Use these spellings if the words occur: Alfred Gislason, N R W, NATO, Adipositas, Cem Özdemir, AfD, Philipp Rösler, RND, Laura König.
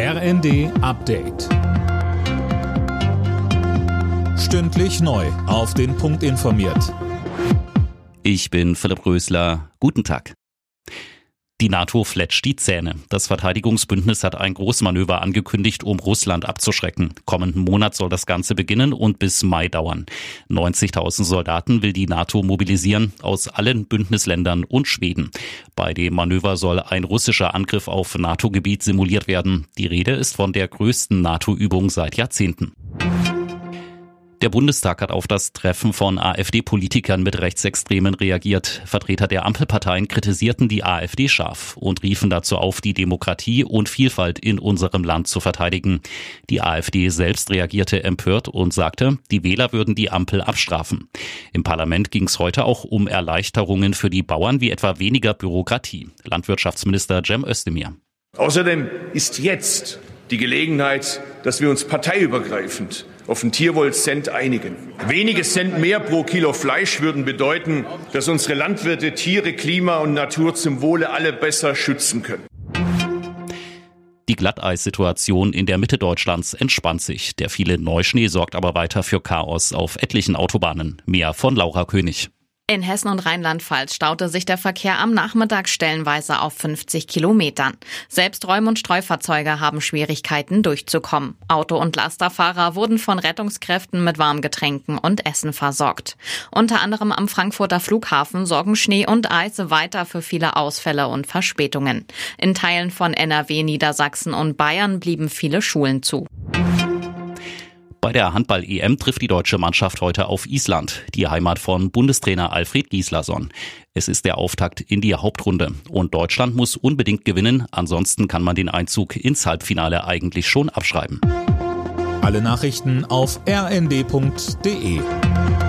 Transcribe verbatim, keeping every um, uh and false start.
R N D Update. Stündlich neu auf den Punkt informiert. Ich bin Philipp Rösler. Guten Tag. Die NATO fletscht die Zähne. Das Verteidigungsbündnis hat ein Großmanöver angekündigt, um Russland abzuschrecken. Kommenden Monat soll das Ganze beginnen und bis Mai dauern. neunzigtausend Soldaten will die NATO mobilisieren, aus allen Bündnisländern und Schweden. Bei dem Manöver soll ein russischer Angriff auf NATO-Gebiet simuliert werden. Die Rede ist von der größten NATO-Übung seit Jahrzehnten. Der Bundestag hat auf das Treffen von AfD-Politikern mit Rechtsextremen reagiert. Vertreter der Ampelparteien kritisierten die AfD scharf und riefen dazu auf, die Demokratie und Vielfalt in unserem Land zu verteidigen. Die AfD selbst reagierte empört und sagte, die Wähler würden die Ampel abstrafen. Im Parlament ging es heute auch um Erleichterungen für die Bauern, wie etwa weniger Bürokratie. Landwirtschaftsminister Cem Özdemir. Außerdem ist jetzt die Gelegenheit, dass wir uns parteiübergreifend auf den Tierwohlcent einigen. Wenige Cent mehr pro Kilo Fleisch würden bedeuten, dass unsere Landwirte Tiere, Klima und Natur zum Wohle alle besser schützen können. Die Glatteissituation in der Mitte Deutschlands entspannt sich. Der viele Neuschnee sorgt aber weiter für Chaos auf etlichen Autobahnen. Mehr von Laura König. In Hessen und Rheinland-Pfalz staute sich der Verkehr am Nachmittag stellenweise auf fünfzig Kilometern. Selbst Räum- und Streufahrzeuge haben Schwierigkeiten durchzukommen. Auto- und Lasterfahrer wurden von Rettungskräften mit Warmgetränken und Essen versorgt. Unter anderem am Frankfurter Flughafen sorgen Schnee und Eis weiter für viele Ausfälle und Verspätungen. In Teilen von N R W, Niedersachsen und Bayern blieben viele Schulen zu. Bei der Handball-E M trifft die deutsche Mannschaft heute auf Island, die Heimat von Bundestrainer Alfred Gislason. Es ist der Auftakt in die Hauptrunde und Deutschland muss unbedingt gewinnen, ansonsten kann man den Einzug ins Halbfinale eigentlich schon abschreiben. Alle Nachrichten auf r n d punkt d e.